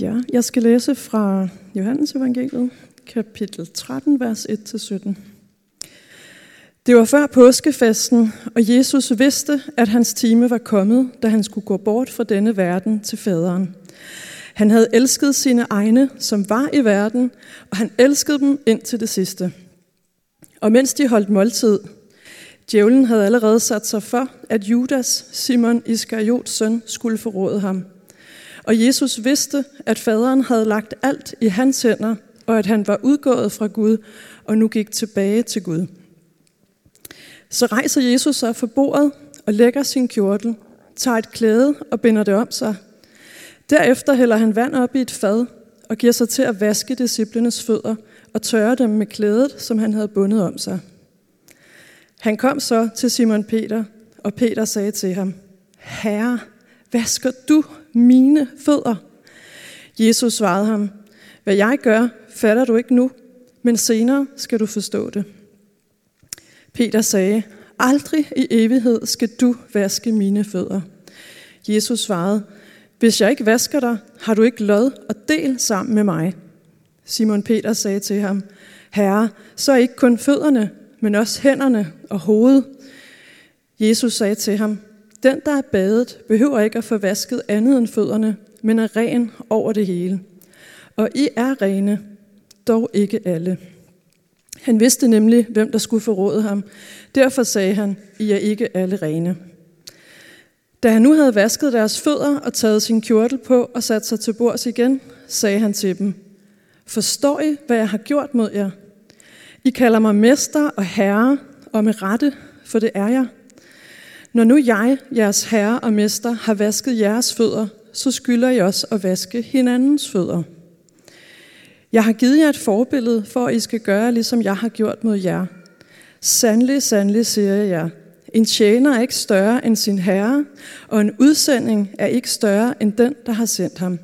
Ja, jeg skal læse fra Johannes evangeliet, kapitel 13, vers 1-17. Det var før påskefesten, og Jesus vidste, at hans time var kommet, da han skulle gå bort fra denne verden til faderen. Han havde elsket sine egne, som var i verden, og han elskede dem ind til det sidste. Og mens de holdt måltid, djævlen havde allerede sat sig for, at Judas, Simon Iskariots søn, skulle forråde ham. Og Jesus vidste, at faderen havde lagt alt i hans hænder, og at han var udgået fra Gud, og nu gik tilbage til Gud. Så rejser Jesus sig fra bordet og lægger sin kjortel, tager et klæde og binder det om sig. Derefter hælder han vand op i et fad og giver sig til at vaske disciplenes fødder og tørre dem med klædet, som han havde bundet om sig. Han kom så til Simon Peter, og Peter sagde til ham, Herre, vasker du mine fødder? Jesus svarede ham, hvad jeg gør, fatter du ikke nu, men senere skal du forstå det. Peter sagde, aldrig i evighed skal du vaske mine fødder. Jesus svarede, hvis jeg ikke vasker dig, har du ikke lod og del sammen med mig. Simon Peter sagde til ham, Herre, så ikke kun fødderne, men også hænderne og hovedet. Jesus sagde til ham, den, der er badet, behøver ikke at få vasket andet end fødderne, men er ren over det hele. Og I er rene, dog ikke alle. Han vidste nemlig, hvem der skulle forråde ham. Derfor sagde han, I er ikke alle rene. Da han nu havde vasket deres fødder og taget sin kjortel på og sat sig til bords igen, sagde han til dem, Forstår I, hvad jeg har gjort mod jer? I kalder mig mester og herre, og med rette, for det er jeg. Når nu jeg, jeres herre og mester, har vasket jeres fødder, så skylder I også at vaske hinandens fødder. Jeg har givet jer et forbillede, for at I skal gøre, ligesom jeg har gjort mod jer. Sandelig, sandelig, siger jeg jer. En tjener er ikke større end sin herre, og en udsending er ikke større end den, der har sendt ham.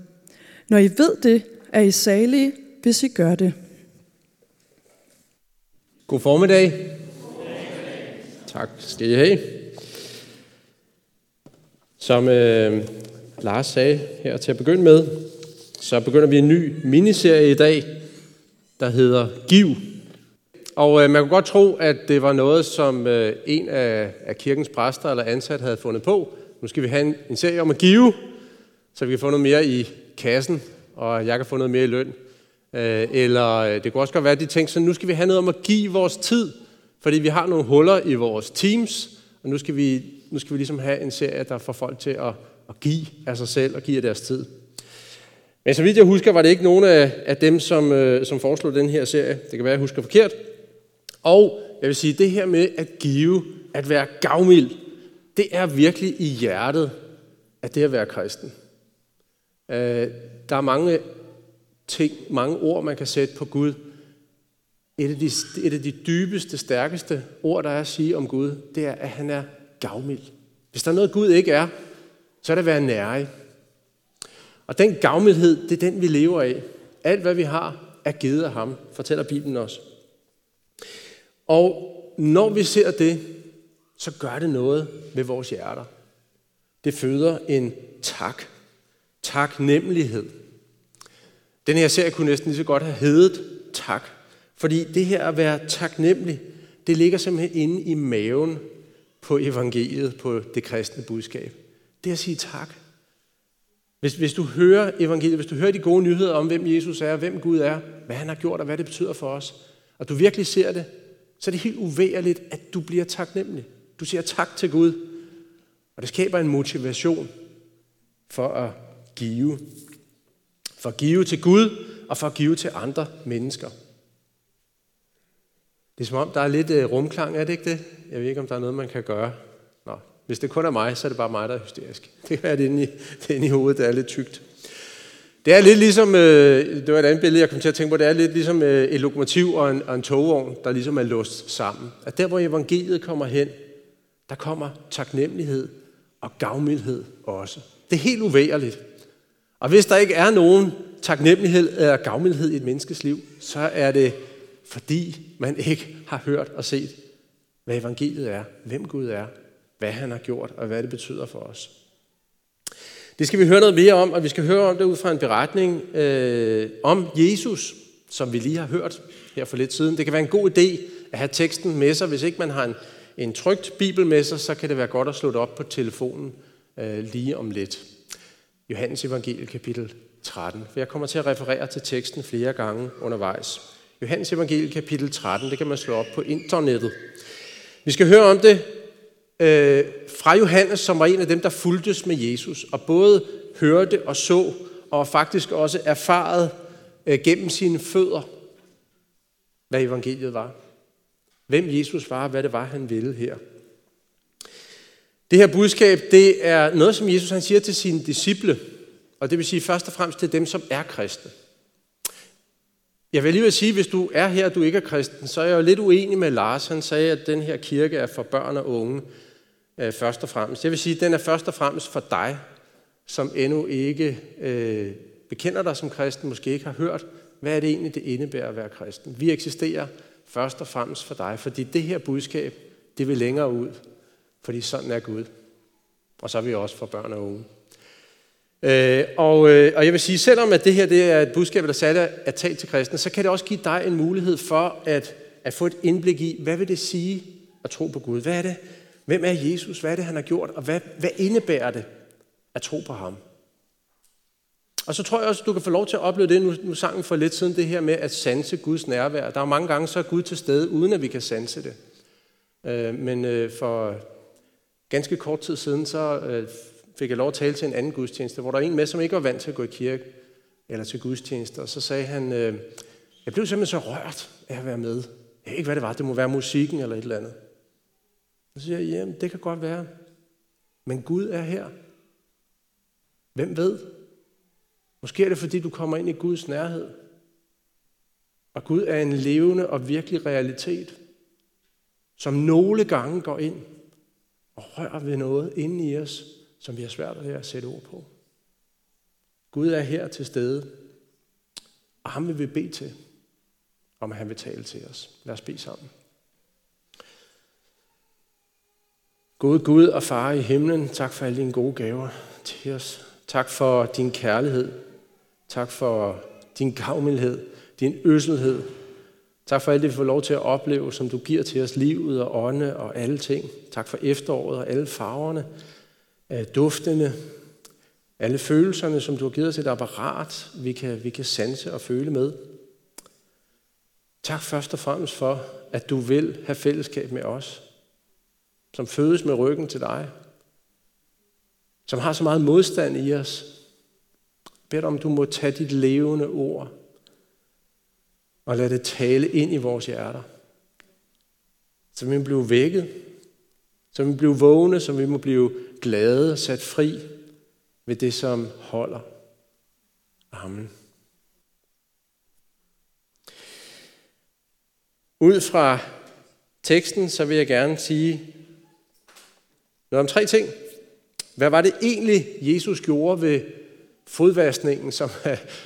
Når I ved det, er I salige, hvis I gør det. God formiddag. Tak skal I have. Som Lars sagde her til at begynde med, så begynder vi en ny miniserie i dag, der hedder Giv. Og man kunne godt tro, at det var noget, som en af kirkens præster eller ansat havde fundet på. Nu skal vi have en serie om at give, så vi kan få noget mere i kassen, og jeg kan få noget mere i løn. Eller det kunne også godt være, at de tænkte sådan, nu skal vi have noget om at give vores tid, fordi vi har nogle huller i vores teams, og nu skal vi ligesom have en serie, der får folk til at give af sig selv og give af deres tid. Men så vidt jeg husker, var det ikke nogen af dem, som foreslog den her serie. Det kan være, jeg husker forkert. Og jeg vil sige, det her med at give, at være gavmild, det er virkelig i hjertet af det at være kristen. Der er mange ting, mange ord, man kan sætte på Gud. Et af de dybeste, stærkeste ord, der er at sige om Gud, det er, at han er gavmild. Hvis der er noget, Gud ikke er, så er det at være nærig. Og den gavmildhed, det er den, vi lever af. Alt, hvad vi har, er givet af ham, fortæller Bibelen os. Og når vi ser det, så gør det noget ved vores hjerter. Det føder en taknemmelighed. Den her serie kunne næsten lige så godt have heddet tak. Fordi det her at være taknemmelig, det ligger simpelthen inde i maven på evangeliet, på det kristne budskab. Det at sige tak. Hvis du hører evangeliet, hvis du hører de gode nyheder om, hvem Jesus er, hvem Gud er, hvad han har gjort og hvad det betyder for os, og du virkelig ser det, så er det helt uværligt, at du bliver taknemmelig. Du siger tak til Gud, og det skaber en motivation for at give. For at give til Gud, og for at give til andre mennesker. Det er som om, der er lidt rumklang, er det ikke det? Jeg ved ikke, om der er noget, man kan gøre. Nå. Hvis det kun er mig, så er det bare mig, der er hysterisk. Det kan være, det inde i hovedet, der er lidt tykt. Det er lidt ligesom, det var et andet billede, jeg kom til at tænke på, det er lidt ligesom et lokomotiv og en togvogn, der ligesom er låst sammen. At der, hvor evangeliet kommer hen, der kommer taknemmelighed og gavmildhed også. Det er helt uværligt. Og hvis der ikke er nogen taknemmelighed eller gavmildhed i et menneskes liv, så er det, fordi man ikke har hørt og set, hvad evangeliet er, hvem Gud er, hvad han har gjort, og hvad det betyder for os. Det skal vi høre noget mere om, og vi skal høre om det ud fra en beretning om Jesus, som vi lige har hørt her for lidt siden. Det kan være en god idé at have teksten med sig. Hvis ikke man har en trykt bibel med sig, så kan det være godt at slå det op på telefonen lige om lidt. Johannes evangeliet kapitel 13. For jeg kommer til at referere til teksten flere gange undervejs. Johannes evangeliet kapitel 13, det kan man slå op på internettet. Vi skal høre om det fra Johannes, som var en af dem, der fulgtes med Jesus, og både hørte og så, og faktisk også erfarede gennem sine fødder, hvad evangeliet var. Hvem Jesus var, og hvad det var, han ville her. Det her budskab, det er noget, som Jesus han siger til sine disciple, og det vil sige først og fremmest til dem, som er kristne. Jeg vil lige sige, at hvis du er her, og du ikke er kristen, så er jeg jo lidt uenig med Lars. Han sagde, at den her kirke er for børn og unge først og fremmest. Jeg vil sige, at den er først og fremmest for dig, som endnu ikke bekender dig som kristen, måske ikke har hørt, hvad er det egentlig, det indebærer at være kristen. Vi eksisterer først og fremmest for dig, fordi det her budskab, det vil længere ud, fordi sådan er Gud. Og så er vi også for børn og unge. Og jeg vil sige, selvom at det her det er et budskab, der særligt at tale til kristne, så kan det også give dig en mulighed for at få et indblik i, hvad vil det sige at tro på Gud? Hvad er det? Hvem er Jesus? Hvad er det, han har gjort? Og hvad indebærer det at tro på ham? Og så tror jeg også, du kan få lov til at opleve det, nu sangen for lidt siden, det her med at sanse Guds nærvær. Der er mange gange, så er Gud til stede, uden at vi kan sanse det. Men for ganske kort tid siden, så fik jeg lov at tale til en anden gudstjeneste, hvor der var en med, som ikke var vant til at gå i kirke eller til gudstjeneste. Og så sagde han, jeg blev simpelthen så rørt af at være med. Jeg ved ikke, hvad det var. Det må være musikken eller et eller andet. Og så siger jeg, jamen, det kan godt være. Men Gud er her. Hvem ved? Måske er det, fordi du kommer ind i Guds nærhed. Og Gud er en levende og virkelig realitet, som nogle gange går ind og rører ved noget inde i os, som vi har svært ved at sætte ord på. Gud er her til stede, og ham vil vi bede til, om han vil tale til os. Lad os bede sammen. Gode Gud og far i himlen, tak for alle dine gode gaver til os. Tak for din kærlighed. Tak for din gavmildhed, din ødselhed. Tak for alt det, vi får lov til at opleve, som du giver til os, livet og ånde og alle ting. Tak for efteråret og alle farverne, duftene, alle følelserne, som du har givet os et apparat, vi kan sanse og føle med. Tak først og fremmest for, at du vil have fællesskab med os, som fødes med ryggen til dig, som har så meget modstand i os. Bed dig, om du må tage dit levende ord og lade det tale ind i vores hjerter. Så vi må blive vækket, så vi må blive vågne, så vi må blive glade og sat fri ved det, som holder. Amen. Ud fra teksten, så vil jeg gerne sige noget om tre ting. Hvad var det egentlig, Jesus gjorde ved fodvaskningen,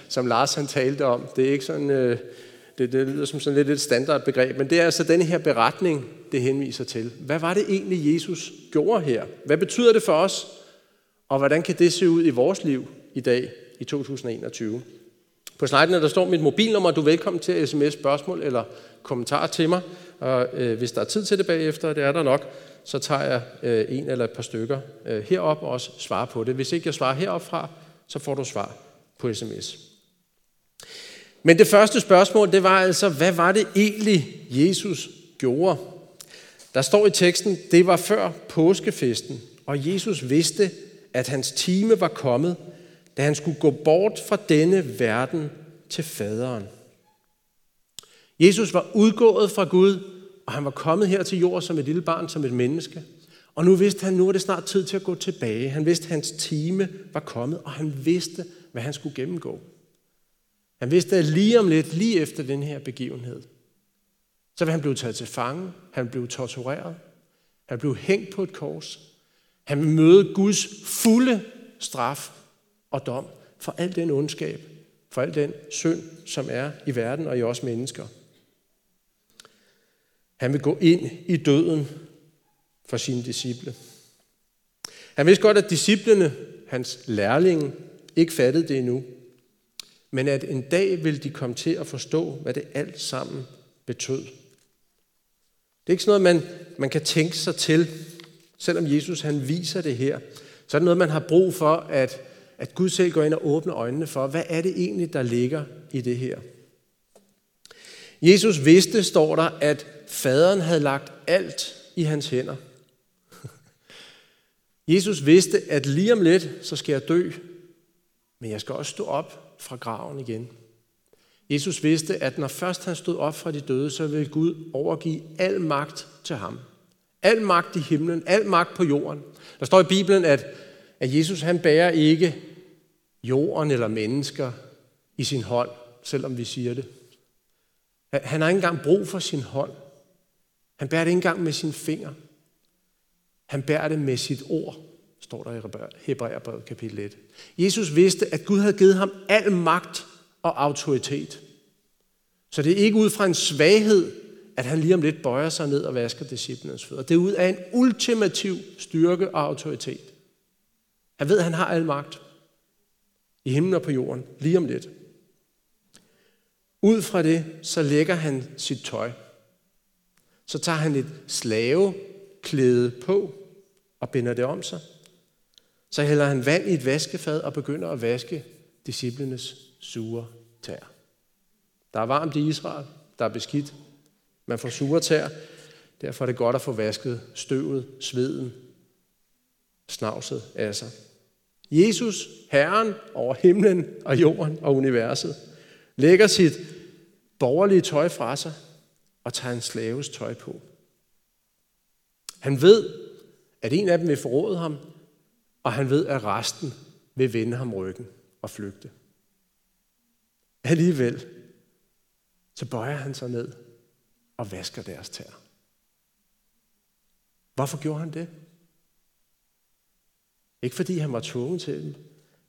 som Lars han talte om? Det er ikke sådan, det lyder som sådan lidt et standardbegreb, men det er altså denne her beretning, det henviser til. Hvad var det egentlig, Jesus gjorde her? Hvad betyder det for os? Og hvordan kan det se ud i vores liv i dag, i 2021? På sliden der står mit mobilnummer, du er velkommen til at sms spørgsmål eller kommentarer til mig. Og hvis der er tid til det bagefter, det er der nok, så tager jeg en eller et par stykker herop og også svarer på det. Hvis ikke jeg svarer heropfra, så får du svar på sms. Men det første spørgsmål, det var altså, hvad var det egentlig, Jesus gjorde? Der står i teksten, det var før påskefesten, og Jesus vidste, at hans time var kommet, da han skulle gå bort fra denne verden til faderen. Jesus var udgået fra Gud, og han var kommet her til jord som et lille barn, som et menneske. Og nu vidste han, nu er det snart tid til at gå tilbage. Han vidste, at hans time var kommet, og han vidste, hvad han skulle gennemgå. Han vidste, at lige om lidt, lige efter den her begivenhed, så ville han blive taget til fange, han blev tortureret, han blev hængt på et kors, han ville møde Guds fulde straf og dom for al den ondskab, for al den synd, som er i verden og i os mennesker. Han vil gå ind i døden for sine disciple. Han vidste godt, at disciplene hans lærlinge, ikke fattede det endnu, men at en dag ville de komme til at forstå, hvad det alt sammen betød. Det er ikke sådan noget, man kan tænke sig til, selvom Jesus han viser det her. Så er det noget, man har brug for, at Gud selv går ind og åbner øjnene for, hvad er det egentlig, der ligger i det her. Jesus vidste, står der, at faderen havde lagt alt i hans hænder. Jesus vidste, at lige om lidt, så skal jeg dø, men jeg skal også stå op fra graven igen. Jesus vidste, at når først han stod op fra de døde, så ville Gud overgive al magt til ham. Al magt i himlen, al magt på jorden. Der står i Bibelen, at Jesus han bærer ikke jorden eller mennesker i sin hånd, selvom vi siger det. Han har ikke engang brug for sin hånd. Han bærer det ikke engang med sine fingre. Han bærer det med sit ord, står der i Hebræerbrevet kapitel 1. Jesus vidste, at Gud havde givet ham al magt og autoritet. Så det er ikke ud fra en svaghed, at han lige om lidt bøjer sig ned og vasker disciplenes fødder. Det er ud af en ultimativ styrke og autoritet. Han ved, at han har al magt i himlen og på jorden, lige om lidt. Ud fra det, så lægger han sit tøj. Så tager han et slaveklæde på og binder det om sig. Så hælder han vand i et vaskefad og begynder at vaske disciplenes sure tæer. Der er varmt i Israel, der er beskidt. Man får sure tæer, derfor er det godt at få vasket støvet, sveden, snavset af sig. Jesus, Herren over himlen og jorden og universet, lægger sit borgerlige tøj fra sig og tager en slaves tøj på. Han ved, at en af dem vil forråde ham, og han ved, at resten vil vende ham ryggen og flygte. Alligevel, så bøjer han sig ned og vasker deres tæer. Hvorfor gjorde han det? Ikke fordi han var tvunget til dem,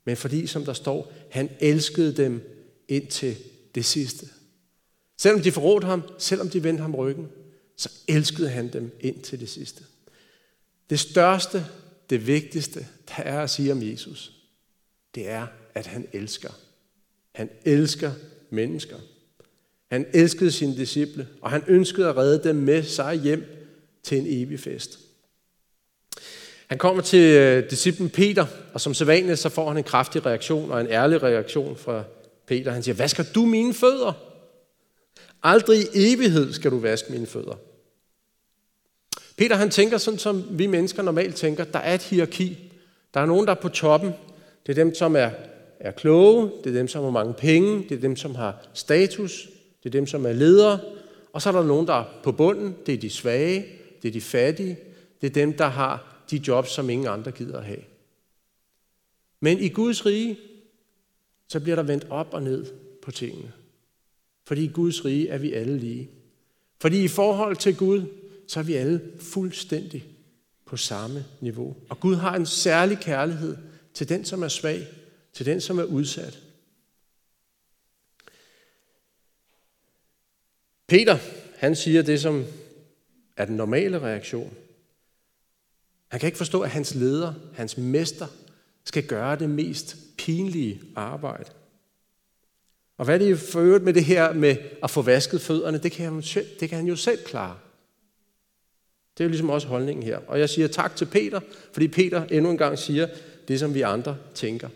men fordi, som der står, han elskede dem indtil det sidste. Selvom de forrådte ham, selvom de vendte ham ryggen, så elskede han dem indtil det sidste. Det største, det vigtigste, der er at sige om Jesus, det er, at han elsker. Han elsker mennesker. Han elskede sine disciple, og han ønskede at redde dem med sig hjem til en evig fest. Han kommer til disciplen Peter, og som sædvanligt så får han en kraftig reaktion og en ærlig reaktion fra Peter. Han siger, vasker du mine fødder? Aldrig i evighed skal du vaske mine fødder. Peter han tænker sådan, som vi mennesker normalt tænker. Der er et hierarki. Der er nogen, der er på toppen. Det er dem, som er kloge. Det er dem, som har mange penge. Det er dem, som har status. Det er dem, som er ledere. Og så er der nogen, der er på bunden. Det er de svage. Det er de fattige. Det er dem, der har de jobs, som ingen andre gider at have. Men i Guds rige, så bliver der vendt op og ned på tingene. Fordi i Guds rige er vi alle lige. Fordi i forhold til Gud, så er vi alle fuldstændig på samme niveau. Og Gud har en særlig kærlighed til den, som er svag, til den, som er udsat. Peter, han siger det, som er den normale reaktion. Han kan ikke forstå, at hans leder, hans mester, skal gøre det mest pinlige arbejde. Og hvad er det for øvrigt med det her med at få vasket fødderne? Det kan han jo selv klare. Det er jo ligesom også holdningen her. Og jeg siger tak til Peter, fordi Peter endnu en gang siger det, som vi andre tænker.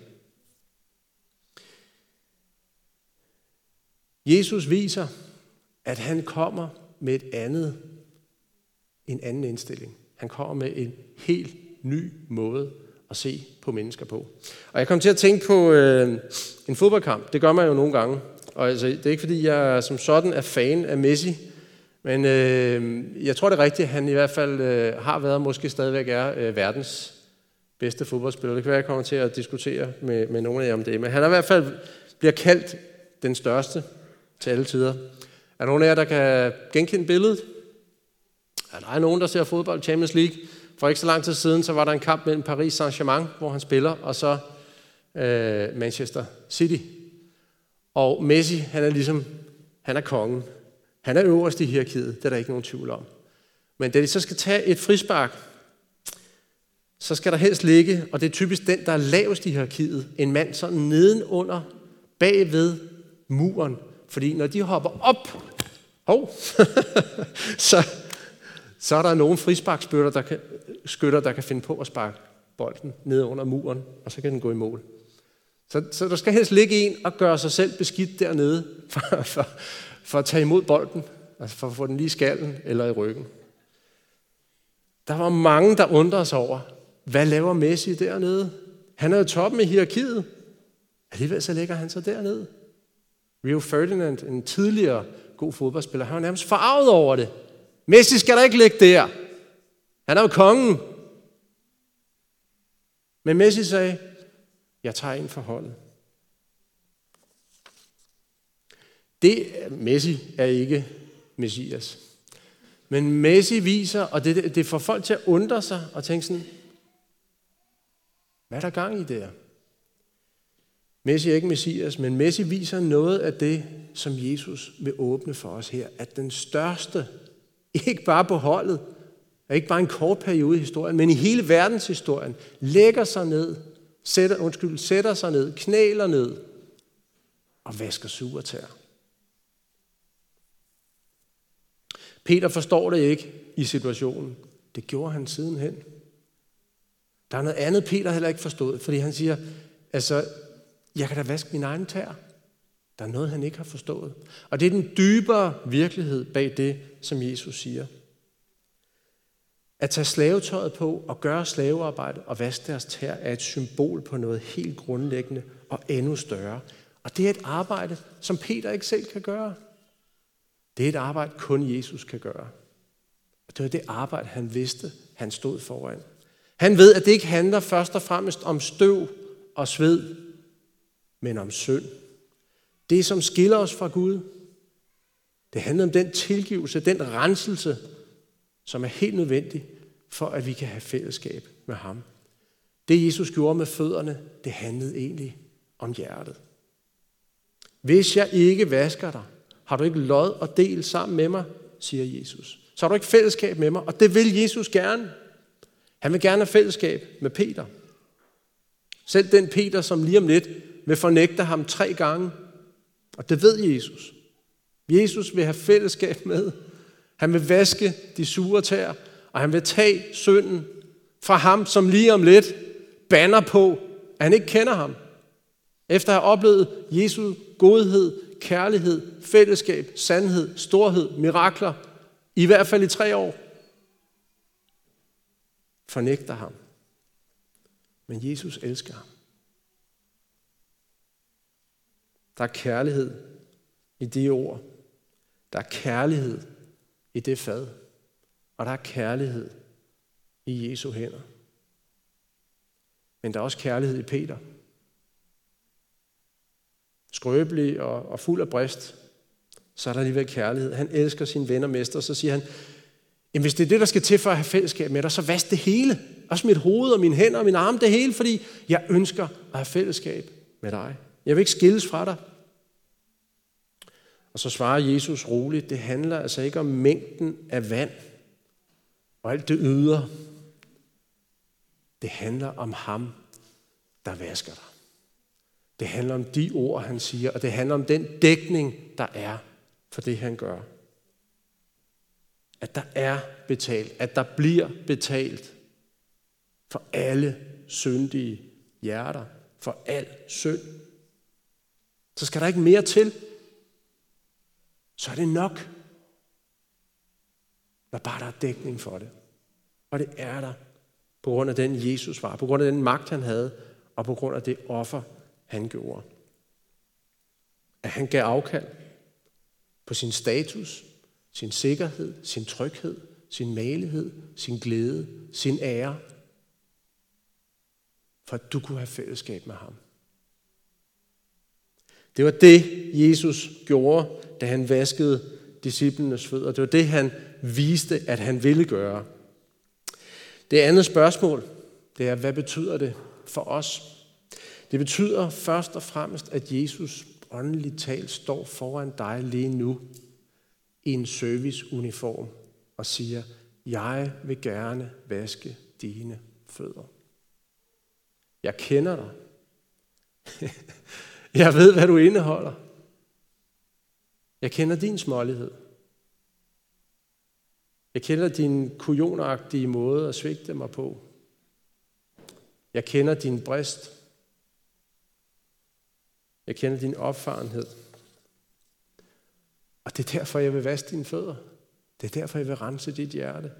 Jesus viser, at han kommer med en anden indstilling. Han kommer med en helt ny måde at se på mennesker på. Og jeg kom til at tænke på en fodboldkamp. Det gør man jo nogle gange. Og altså, det er ikke fordi, jeg som sådan er fan af Messi, men jeg tror det er rigtigt. Han i hvert fald har været, måske stadigvæk er, verdens bedste fodboldspiller. Det kan være, jeg kommer til at diskutere med nogle af jer om det. Men han er i hvert fald bliver kaldt den største til alle tider. Er der nogen af jer, der kan genkende billedet? Ja, der er nogen, der ser fodbold, Champions League. For ikke så lang tid siden, så var der en kamp mellem Paris Saint-Germain, hvor han spiller, og så Manchester City. Og Messi, han er kongen. Han er øverst i hierarkiet, det er der ikke nogen tvivl om. Men da de så skal tage et frispark, så skal der helst ligge, og det er typisk den, der er lavest i hierarkiet, en mand sådan nedenunder, bagved muren. Fordi når de hopper op, så er der nogle frisparkskytter, der kan finde på at sparke bolden ned under muren, og så kan den gå i mål. Så der skal helst ligge en og gøre sig selv beskidt dernede for at tage imod bolden, altså for at få den lige i skallen eller i ryggen. Der var mange, der undrede sig over, hvad laver Messi dernede? Han er jo toppen i hierarkiet. Alligevel så ligger han så dernede. Rio Ferdinand, en tidligere god fodboldspiller, han var nærmest forarvet over det. Messi skal da ikke ligge der. Han er jo kongen. Men Messi sagde, jeg tager ind for holdet. Messi er ikke Messias. Men Messi viser, og det får folk til at undre sig og tænke sådan, hvad er der gang i det her? Messi er ikke Messias, men Messi viser noget af det, som Jesus vil åbne for os her. At den største, ikke bare på holdet, ikke bare en kort periode i historien, men i hele verdenshistorien, lægger sig ned, sætter sig ned, knæler ned og vasker suretær. Peter forstår det ikke i situationen. Det gjorde han sidenhen. Der er noget andet, Peter heller ikke forstod, fordi han siger, altså, jeg kan da vaske min egen tær. Der er noget, han ikke har forstået. Og det er den dybere virkelighed bag det, som Jesus siger. At tage slavetøjet på og gøre slavearbejde og vaske deres tær er et symbol på noget helt grundlæggende og endnu større. Og det er et arbejde, som Peter ikke selv kan gøre. Det er et arbejde, kun Jesus kan gøre. Og det var det arbejde, han vidste, han stod foran. Han ved, at det ikke handler først og fremmest om støv og sved, men om synd. Det, som skiller os fra Gud, det handler om den tilgivelse, den renselse, som er helt nødvendig for, at vi kan have fællesskab med ham. Det, Jesus gjorde med fødderne, det handlede egentlig om hjertet. Hvis jeg ikke vasker dig, har du ikke lod og del sammen med mig, siger Jesus. Så har du ikke fællesskab med mig, og det vil Jesus gerne. Han vil gerne have fællesskab med Peter. Selv den Peter, som lige om lidt vil fornægte ham 3 gange, og det ved Jesus. Jesus vil have fællesskab med. Han vil vaske de sure tæer, og han vil tage synden fra ham, som lige om lidt banner på, at han ikke kender ham. Efter at have oplevet Jesu godhed, kærlighed, fællesskab, sandhed, storhed, mirakler, i hvert fald i 3 år, fornægter ham. Men Jesus elsker ham. Der er kærlighed i de ord. Der er kærlighed i det fad. Og der er kærlighed i Jesu hænder. Men der er også kærlighed i Peter. Skrøbelig og fuld af brist, så er der alligevel kærlighed. Han elsker sine venner og mester, så siger han, jamen hvis det er det, der skal til for at have fællesskab med dig, så vask det hele. Også mit hoved og mine hænder og mine arme, det hele, fordi jeg ønsker at have fællesskab med dig. Jeg vil ikke skilles fra dig. Og så svarer Jesus roligt, det handler altså ikke om mængden af vand og alt det ydre. Det handler om ham, der vasker dig. Det handler om de ord, han siger, og det handler om den dækning, der er for det, han gør. At der er betalt, at der bliver betalt for alle syndige hjerter, for al synd. Så skal der ikke mere til. Så er det nok, når bare der er dækning for det. Og det er der på grund af den Jesus var, på grund af den magt, han havde, og på grund af det offer, han gjorde. At han gav afkald på sin status, sin sikkerhed, sin tryghed, sin magelighed, sin glæde, sin ære, for at du kunne have fællesskab med ham. Det var det, Jesus gjorde, da han vaskede disciplenes fødder. Det var det, han viste, at han ville gøre. Det andet spørgsmål, det er, hvad betyder det for os? Det betyder først og fremmest, at Jesus åndeligt talt står foran dig lige nu i en serviceuniform og siger, jeg vil gerne vaske dine fødder. Jeg kender dig. Jeg ved, hvad du indeholder. Jeg kender din smålighed. Jeg kender din kujonagtige måde at svigte mig på. Jeg kender din brist. Jeg kender din opfarenhed. Og det er derfor, jeg vil vaske dine fødder. Det er derfor, jeg vil rense dit hjerte.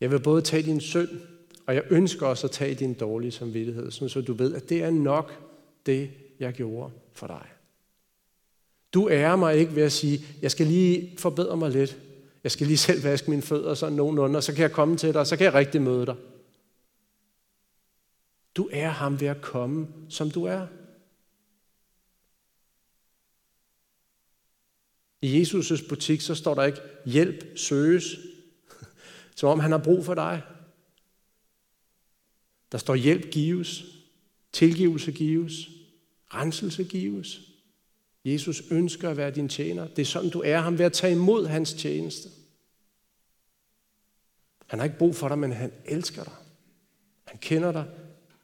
Jeg vil både tage din synd, og jeg ønsker også at tage din dårlige samvittighed, så du ved, at det er nok det, jeg gjorde for dig. Du ærer mig ikke ved at sige, jeg skal lige forbedre mig lidt. Jeg skal lige selv vaske mine fødder sådan nogenlunde, og så kan jeg komme til dig, og så kan jeg rigtig møde dig. Du ærer ham ved at komme, som du er. I Jesus' butik, så står der ikke, hjælp søges, som om han har brug for dig. Der står, hjælp gives, tilgivelse gives, renselse gives. Jesus ønsker at være din tjener. Det er sådan, du er ham ved at tage imod hans tjeneste. Han har ikke brug for dig, men han elsker dig. Han kender dig,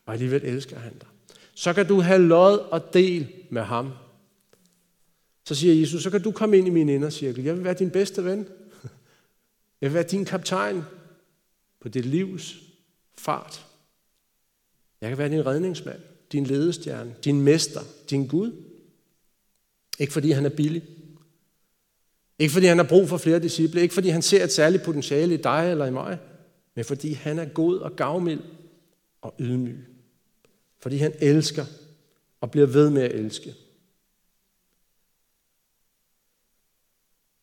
og alligevel elsker han dig. Så kan du have lod og del med ham. Så siger Jesus, så kan du komme ind i min indercirkel. Jeg vil være din bedste ven. Jeg vil være din kaptajn på dit livs fart. Jeg kan være din redningsmand, din ledestjerne, din mester, din Gud. Ikke fordi han er billig. Ikke fordi han har brug for flere disciple. Ikke fordi han ser et særligt potentiale i dig eller i mig. Men fordi han er god og gavmild og ydmyg. Fordi han elsker og bliver ved med at elske.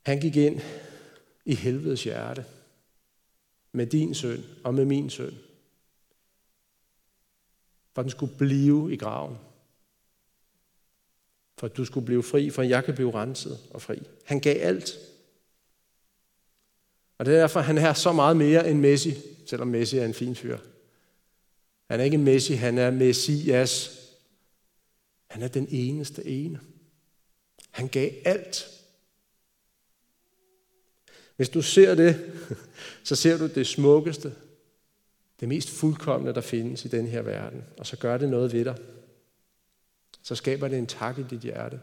Han gik ind i helvedes hjerte med din søn og med min søn. For den skulle blive i graven. For at du skulle blive fri, for jeg kan blive renset og fri. Han gav alt. Og det er derfor, han er så meget mere end Messi, selvom Messi er en fin fyr. Han er ikke Messi, han er Messias. Han er den eneste ene. Han gav alt. Hvis du ser det, så ser du det smukkeste, det mest fuldkomne, der findes i den her verden. Og så gør det noget ved dig. Så skaber det en tak i dit hjerte.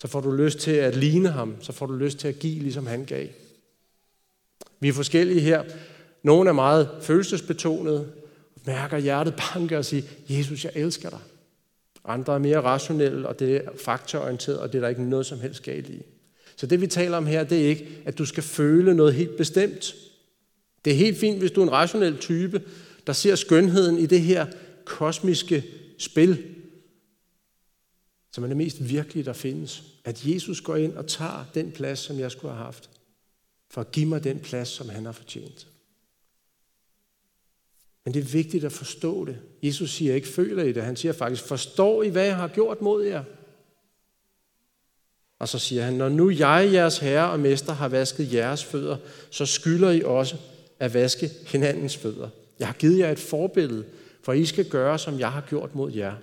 Så får du lyst til at ligne ham. Så får du lyst til at give, ligesom han gav. Vi er forskellige her. Nogle er meget følelsesbetonede. Mærker hjertet banker og siger, Jesus, jeg elsker dig. Andre er mere rationelle, og det er faktororienteret, og det er der ikke noget som helst galt i. Så det vi taler om her, det er ikke, at du skal føle noget helt bestemt. Det er helt fint, hvis du er en rationel type, der ser skønheden i det her kosmiske spil, som er det mest virkelige, der findes. At Jesus går ind og tager den plads, som jeg skulle have haft, for at give mig den plads, som han har fortjent. Men det er vigtigt at forstå det. Jesus siger ikke, føler I det? Han siger faktisk, forstår I, hvad jeg har gjort mod jer? Og så siger han, når nu jeg, jeres herre og mester, har vasket jeres fødder, så skylder I også at vaske hinandens fødder. Jeg har givet jer et forbillede, for I skal gøre, som jeg har gjort mod jer.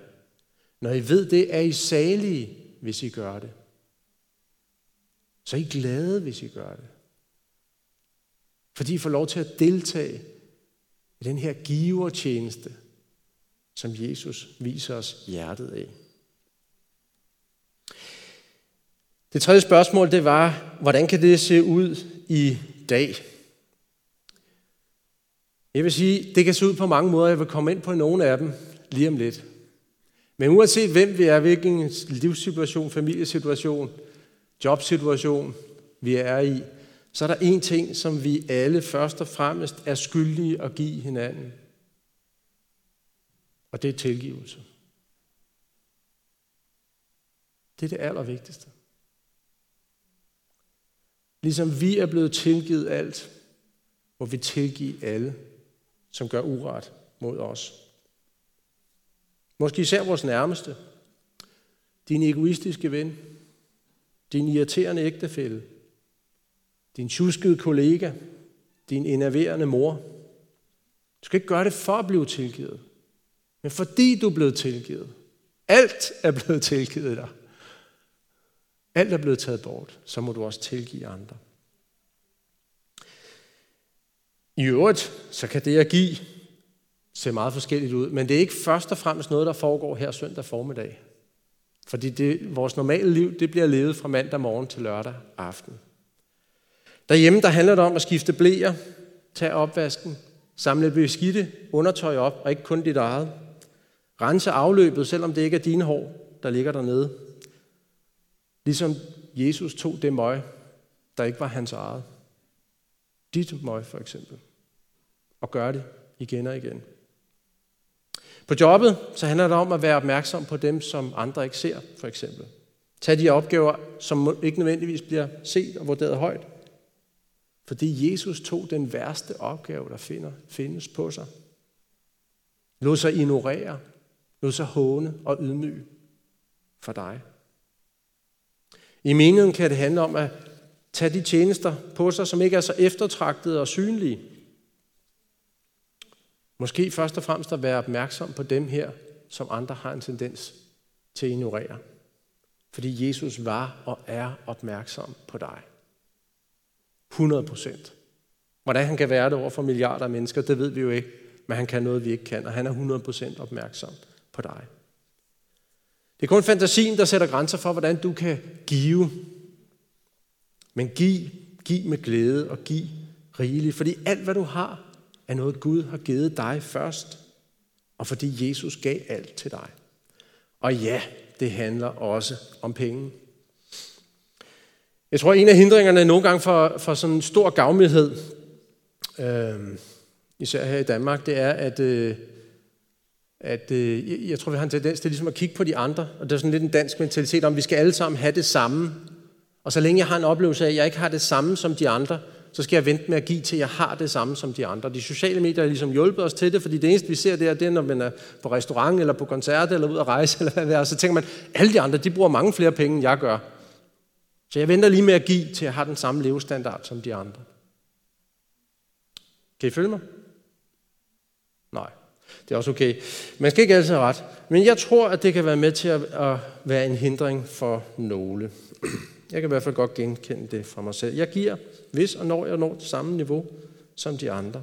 Når I ved det, er I salige, hvis I gør det. Så er I glade, hvis I gør det. Fordi I får lov til at deltage i den her givertjeneste, som Jesus viser os hjertet af. Det tredje spørgsmål, det var, hvordan kan det se ud i dag? Jeg vil sige, det kan se ud på mange måder. Jeg vil komme ind på nogle af dem lige om lidt. Men uanset hvem vi er, hvilken livssituation, familiesituation, jobsituation vi er i, så er der en ting, som vi alle først og fremmest er skyldige at give hinanden. Og det er tilgivelse. Det er det allervigtigste. Ligesom vi er blevet tilgivet alt, må vi tilgive alle, som gør uret mod os. Måske især vores nærmeste. Din egoistiske ven. Din irriterende ægtefælle. Din tjuskede kollega. Din enerverende mor. Du skal ikke gøre det for at blive tilgivet. Men fordi du er blevet tilgivet. Alt er blevet tilgivet dig. Alt er blevet taget bort. Så må du også tilgive andre. I øvrigt, så kan det at give ser meget forskelligt ud. Men det er ikke først og fremmest noget, der foregår her søndag formiddag. Fordi vores normale liv, det bliver levet fra mandag morgen til lørdag aften. Derhjemme, der handler det om at skifte bleer, tage opvasken, samle beskidte undertøj op, og ikke kun dit eget. Rense afløbet, selvom det ikke er dine hår, der ligger dernede. Ligesom Jesus tog det møg, der ikke var hans eget. Dit møg for eksempel. Og gør det igen og igen. På jobbet, så handler det om at være opmærksom på dem, som andre ikke ser, for eksempel. Tag de opgaver, som ikke nødvendigvis bliver set og vurderet højt. Fordi Jesus tog den værste opgave, der findes på sig. Lod sig ignorere, lod sig håne og ydmyge for dig. I menigheden kan det handle om at tage de tjenester på sig, som ikke er så eftertragtede og synlige. Måske først og fremmest at være opmærksom på dem her, som andre har en tendens til at ignorere. Fordi Jesus var og er opmærksom på dig. 100%. Hvordan han kan være det over for milliarder af mennesker, det ved vi jo ikke. Men han kan noget, vi ikke kan, og han er 100% opmærksom på dig. Det er kun fantasien, der sætter grænser for, hvordan du kan give. Men giv med glæde og giv rigeligt, fordi alt, hvad du har, er noget, Gud har givet dig først, og fordi Jesus gav alt til dig. Og ja, det handler også om penge. Jeg tror, en af hindringerne nogle gange for sådan en stor gavmildhed, især her i Danmark, det er, at jeg tror, vi har en tendens til ligesom at kigge på de andre, og det er sådan lidt en dansk mentalitet om, vi skal alle sammen have det samme. Og så længe jeg har en oplevelse af, at jeg ikke har det samme som de andre, så skal jeg vente med at give til, at jeg har det samme som de andre. De sociale medier har ligesom hjulpet os til det, fordi det eneste, vi ser, det er, når man er på restaurant, eller på koncert, eller ud at rejse, eller hvad det er. Så tænker man, alle de andre, de bruger mange flere penge, end jeg gør. Så jeg venter lige med at give, til jeg har den samme levestandard som de andre. Kan I følge mig? Nej, det er også okay. Man skal ikke altid have ret. Men jeg tror, at det kan være med til at være en hindring for nogle. Jeg kan i hvert fald godt genkende det fra mig selv. Jeg giver, hvis og når jeg når det samme niveau som de andre.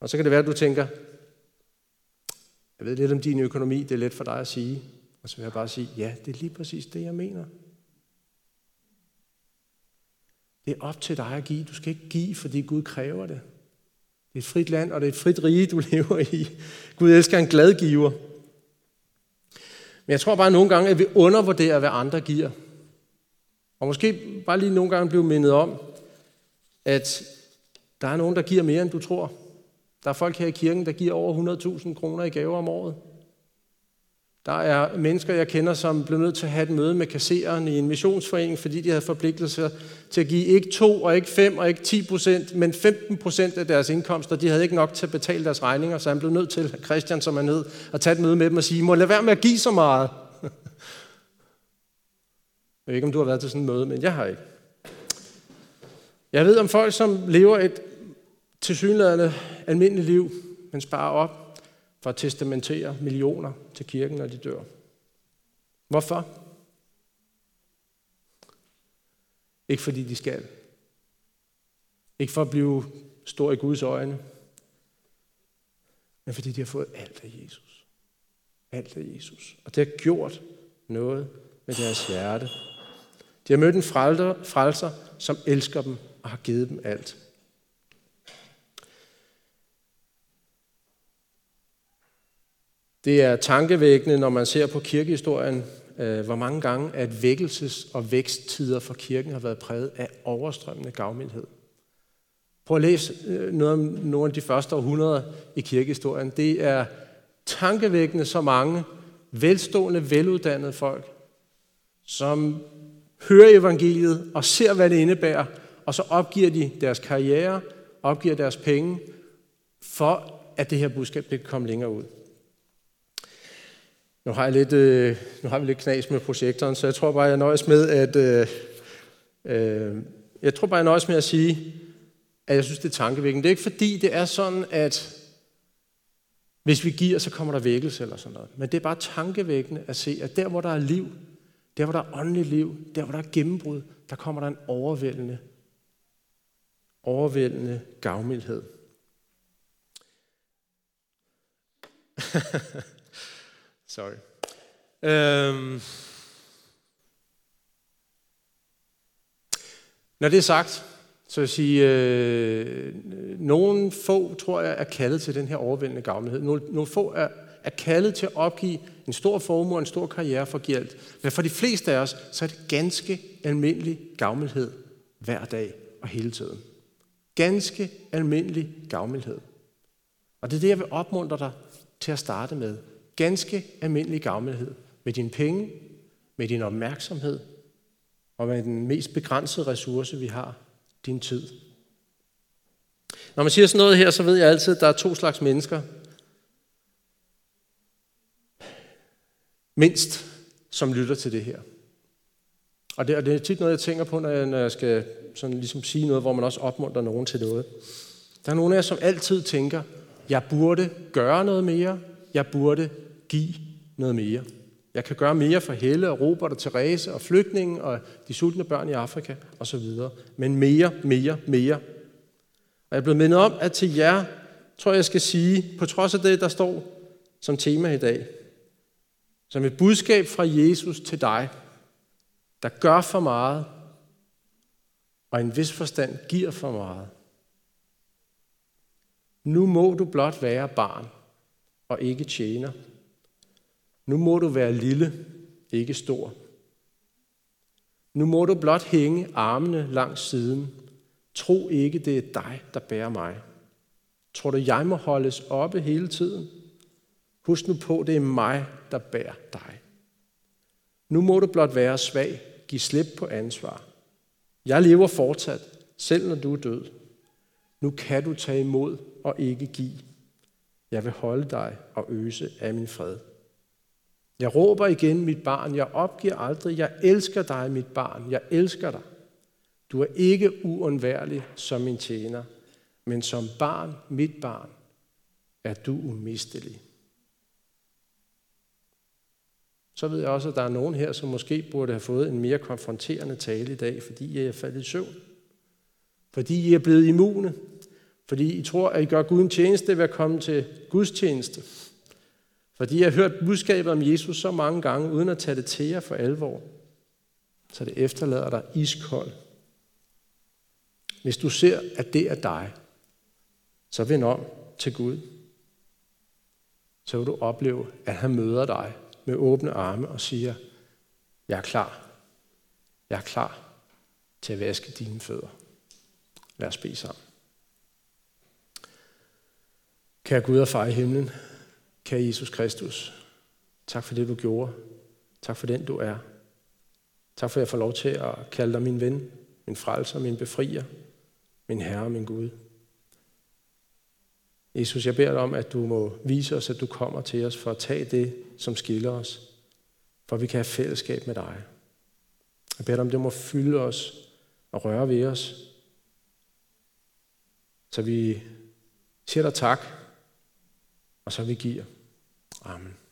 Og så kan det være, at du tænker, jeg ved lidt om din økonomi, det er let for dig at sige. Og så vil jeg bare sige, ja, det er lige præcis det, jeg mener. Det er op til dig at give. Du skal ikke give, fordi Gud kræver det. Det er et frit land, og det er et frit rige, du lever i. Gud elsker en glad giver. Men jeg tror bare nogle gange, at vi undervurderer, hvad andre giver. Og måske bare lige nogle gange blive mindet om, at der er nogen, der giver mere, end du tror. Der er folk her i kirken, der giver over 100.000 kroner i gaver om året. Der er mennesker, jeg kender, som blev nødt til at have et møde med kassereren i en missionsforening, fordi de havde forpligtet sig til at give ikke 2, og ikke 5, og ikke 10%, men 15% af deres indkomster. De havde ikke nok til at betale deres regninger, så han blev nødt til, Christian som han hed, at tage et møde med dem og sige, må lade være med at give så meget. Jeg ved ikke, om du har været til sådan et møde, men jeg har ikke. Jeg ved om folk, som lever et tilsyneladende almindeligt liv, men sparer op for at testamentere millioner til kirken, når de dør. Hvorfor? Ikke fordi de skal. Ikke for at blive stor i Guds øjne, men fordi de har fået alt af Jesus. Alt af Jesus. Og det har gjort noget med deres hjerte. De har mødt en frelser, som elsker dem og har givet dem alt. Det er tankevækkende, når man ser på kirkehistorien, hvor mange gange at vækkelses- og væksttider for kirken har været præget af overstrømmende gavmildhed. Prøv at læse noget om nogle af de første århundreder i kirkehistorien. Det er tankevækkende så mange velstående, veluddannede folk, som hører evangeliet og ser, hvad det indebærer, og så opgiver de deres karriere, opgiver deres penge, for at det her budskab kan komme længere ud. Nu har vi lidt knas med projektoren, så jeg tror bare, jeg nøjes med at sige, at jeg synes, det er tankevækkende. Det er ikke fordi, det er sådan, at hvis vi giver, så kommer der vækkelse eller sådan noget. Men det er bare tankevækkende at se, at der, hvor der er liv, der, hvor der er åndeligt liv, der, hvor der er gennembrud, der kommer der en overvældende gavmildhed. Sorry. Når det er sagt, så vil jeg sige, nogle få, tror jeg, er kaldet til den her overvældende gavmildhed. Nogle få er kaldet til at opgive en stor formue og en stor karriere for gæld. Men for de fleste af os, så er det ganske almindelig gavmildhed hver dag og hele tiden. Ganske almindelig gavmildhed. Og det er det, jeg vil opmuntre dig til at starte med. Ganske almindelig gavmildhed med dine penge, med din opmærksomhed og med den mest begrænsede ressource, vi har, din tid. Når man siger sådan noget her, så ved jeg altid, at der er to slags mennesker. Mindst, som lytter til det her. Og det er tit noget, jeg tænker på, når jeg skal sådan ligesom sige noget, hvor man også opmuntrer nogen til noget. Der er nogen af jer, som altid tænker, jeg burde gøre noget mere, jeg burde give noget mere. Jeg kan gøre mere for Helle og Robert og Therese og flygtninge og de sultne børn i Afrika osv. Men mere, mere, mere. Og jeg er blevet mindet om, at til jer, tror jeg skal sige, på trods af det, der står som tema i dag, som et budskab fra Jesus til dig, der gør for meget, og i en vis forstand giver for meget. Nu må du blot være barn, og ikke tjener. Nu må du være lille, ikke stor. Nu må du blot hænge armene langs siden. Tro ikke, det er dig, der bærer mig. Tror du, jeg må holdes oppe hele tiden? Husk nu på, det er mig, der bærer dig. Nu må du blot være svag. Giv slip på ansvar. Jeg lever fortsat, selv når du er død. Nu kan du tage imod og ikke give. Jeg vil holde dig og øse af min fred. Jeg råber igen, mit barn. Jeg opgiver aldrig. Jeg elsker dig, mit barn. Jeg elsker dig. Du er ikke uundværlig som min tjener, men som barn, mit barn, er du umistelig. Så ved jeg også, at der er nogen her, som måske burde have fået en mere konfronterende tale i dag, fordi I er faldet i søvn. Fordi I er blevet immune. Fordi I tror, at I gør Gud en tjeneste ved at komme til Guds tjeneste. Fordi I har hørt budskabet om Jesus så mange gange, uden at tage det til jer for alvor. Så det efterlader dig iskold. Hvis du ser, at det er dig, så vend om til Gud. Så vil du opleve, at han møder dig med åbne arme og siger, jeg er klar. Jeg er klar til at vaske dine fødder. Lad os bede sammen. Kære Gud og far i himlen, kære Jesus Kristus, tak for det, du gjorde. Tak for den, du er. Tak for, at jeg får lov til at kalde dig min ven, min frelser, min befrier, min herre, min Gud. Jesus, jeg beder dig om, at du må vise os, at du kommer til os for at tage det, som skiller os, for vi kan have fællesskab med dig. Jeg beder dig om, at du må fylde os og røre ved os, så vi siger dig tak, og så vi giver. Amen.